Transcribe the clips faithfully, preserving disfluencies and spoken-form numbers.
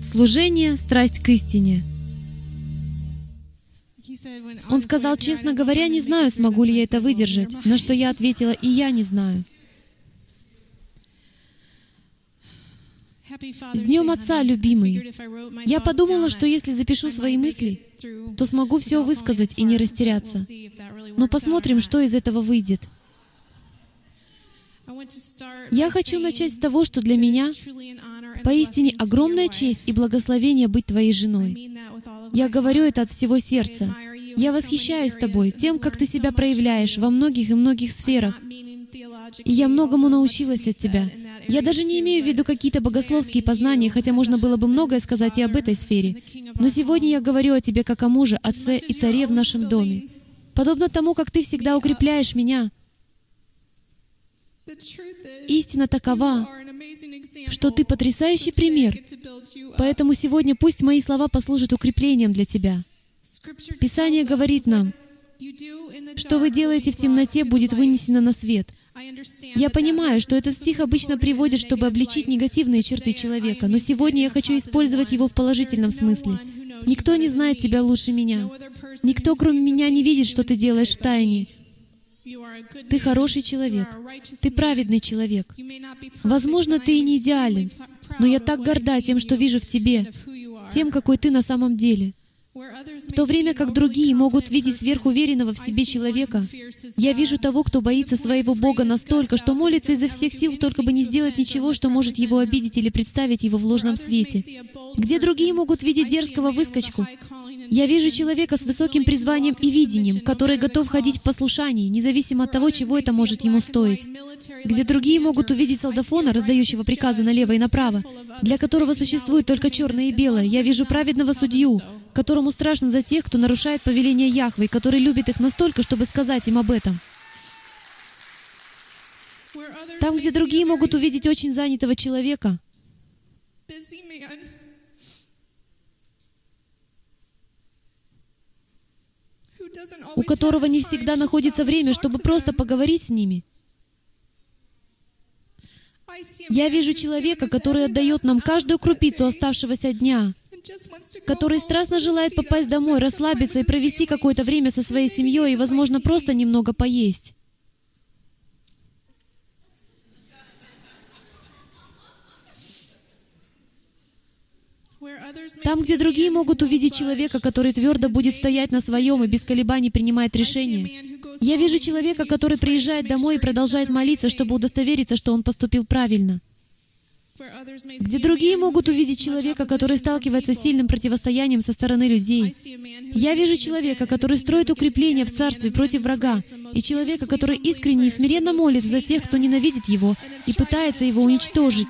Служение, страсть к истине. Он сказал, честно говоря, не знаю, смогу ли я это выдержать, на что я ответила, и я не знаю. С Днем Отца, любимый! Я подумала, что если запишу свои мысли, то смогу все высказать и не растеряться. Но посмотрим, что из этого выйдет. Я хочу начать с того, что для меня поистине огромная честь и благословение быть твоей женой. Я говорю это от всего сердца. Я восхищаюсь тобой, тем, как ты себя проявляешь во многих и многих сферах. И я многому научилась от тебя. Я даже не имею в виду какие-то богословские познания, хотя можно было бы многое сказать и об этой сфере. Но сегодня я говорю о тебе как о муже, отце и царе в нашем доме. Подобно тому, как ты всегда укрепляешь меня. Истина такова, что ты потрясающий пример. Поэтому сегодня пусть мои слова послужат укреплением для тебя. Писание говорит нам, что вы делаете в темноте, будет вынесено на свет. Я понимаю, что этот стих обычно приводит, чтобы обличить негативные черты человека, но сегодня я хочу использовать его в положительном смысле. Никто не знает тебя лучше меня. Никто, кроме меня, не видит, что ты делаешь в тайне. Ты хороший человек. Ты праведный человек. Возможно, ты и не идеален, но я так горда тем, что вижу в тебе, тем, какой ты на самом деле. В то время как другие могут видеть сверхуверенного в себе человека, я вижу того, кто боится своего Бога настолько, что молится изо всех сил, только бы не сделать ничего, что может его обидеть или представить его в ложном свете. Где другие могут видеть дерзкого выскочку, я вижу человека с высоким призванием и видением, который готов ходить в послушании, независимо от того, чего это может ему стоить. Где другие могут увидеть солдафона, раздающего приказы налево и направо, для которого существует только черное и белое, я вижу праведного судью, которому страшно за тех, кто нарушает повеление Яхве, и который любит их настолько, чтобы сказать им об этом. Там, где другие могут увидеть очень занятого человека, у которого не всегда находится время, чтобы просто поговорить с ними, я вижу человека, который отдает нам каждую крупицу оставшегося дня, который страстно желает попасть домой, расслабиться и провести какое-то время со своей семьей и, возможно, просто немного поесть. Там, где другие могут увидеть человека, который твердо будет стоять на своем и без колебаний принимает решения, я вижу человека, который приезжает домой и продолжает молиться, чтобы удостовериться, что он поступил правильно. Где другие могут увидеть человека, который сталкивается с сильным противостоянием со стороны людей, я вижу человека, который строит укрепление в царстве против врага, и человека, который искренне и смиренно молится за тех, кто ненавидит его и пытается его уничтожить.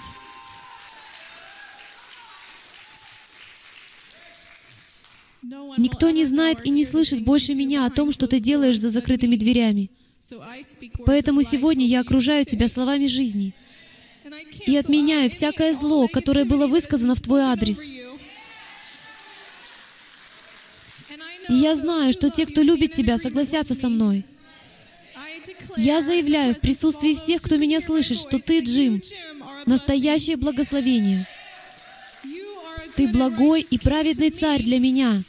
Никто не знает и не слышит больше меня о том, что ты делаешь за закрытыми дверями. Поэтому сегодня я окружаю тебя словами жизни и отменяю всякое зло, которое было высказано в твой адрес. И я знаю, что те, кто любит тебя, согласятся со мной. Я заявляю в присутствии всех, кто меня слышит, что ты, Джим, настоящее благословение. Ты благой и праведный царь для меня,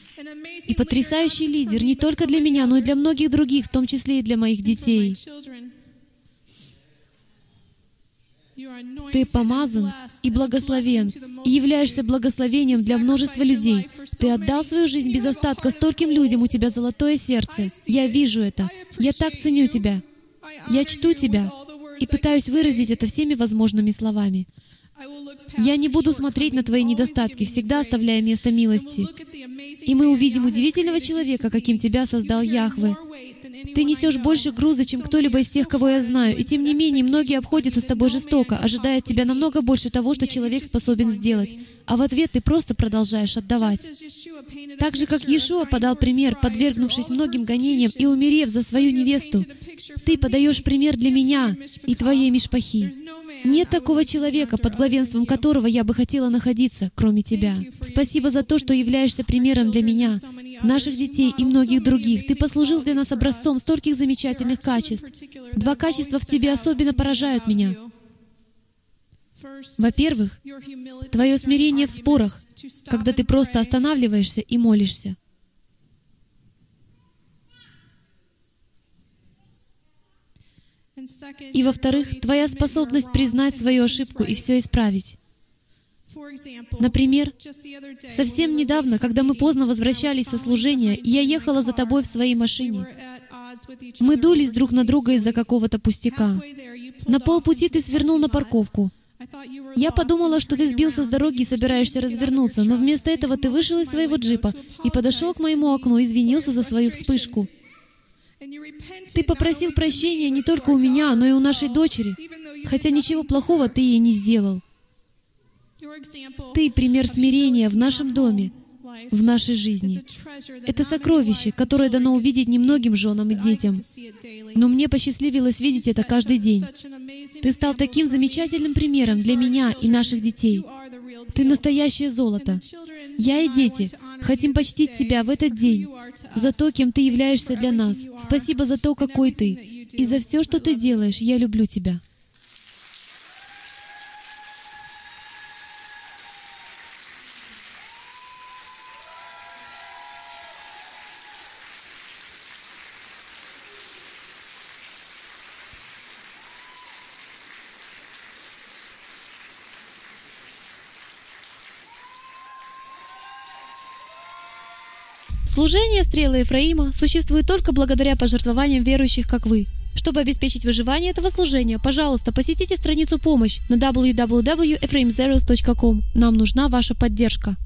и потрясающий лидер не только для меня, но и для многих других, в том числе и для моих детей. Ты помазан и благословен, и являешься благословением для множества людей. Ты отдал свою жизнь без остатка стольким людям, у тебя золотое сердце. Я вижу это. Я так ценю тебя. Я чту тебя и пытаюсь выразить это всеми возможными словами. Я не буду смотреть на твои недостатки, всегда оставляя место милости. И мы увидим удивительного человека, каким тебя создал Яхве. Ты несешь больше груза, чем кто-либо из тех, кого я знаю, и тем не менее многие обходятся с тобой жестоко, ожидая от тебя намного больше того, что человек способен сделать, а в ответ ты просто продолжаешь отдавать. Так же, как Иешуа подал пример, подвергнувшись многим гонениям и умерев за свою невесту, ты подаешь пример для меня и твоей мишпахи. Нет такого человека, под главенством которого я бы хотела находиться, кроме тебя. Спасибо за то, что являешься примером для меня, наших детей и многих других. Ты послужил для нас образцом стольких замечательных качеств. Два качества в тебе особенно поражают меня. Во-первых, твое смирение в спорах, когда ты просто останавливаешься и молишься. И, во-вторых, твоя способность признать свою ошибку и все исправить. Например, совсем недавно, когда мы поздно возвращались со служения, и я ехала за тобой в своей машине. Мы дулись друг на друга из-за какого-то пустяка. На полпути ты свернул на парковку. Я подумала, что ты сбился с дороги и собираешься развернуться, но вместо этого ты вышел из своего джипа и подошел к моему окну и извинился за свою вспышку. Ты попросил прощения не только у меня, но и у нашей дочери, хотя ничего плохого ты ей не сделал. Ты — пример смирения в нашем доме, в нашей жизни. Это сокровище, которое дано увидеть немногим женам и детям. Но мне посчастливилось видеть это каждый день. Ты стал таким замечательным примером для меня и наших детей. Ты настоящее золото. Я и дети хотим почтить тебя в этот день за то, кем ты являешься для нас. Спасибо за то, какой ты. И за все, что ты делаешь. Я люблю тебя. Служение «Стрелы Эфраима» существует только благодаря пожертвованиям верующих, как вы. Чтобы обеспечить выживание этого служения, пожалуйста, посетите страницу «Помощь» на дабл ю дабл ю дабл ю точка эфраим зерос точка ком. Нам нужна ваша поддержка.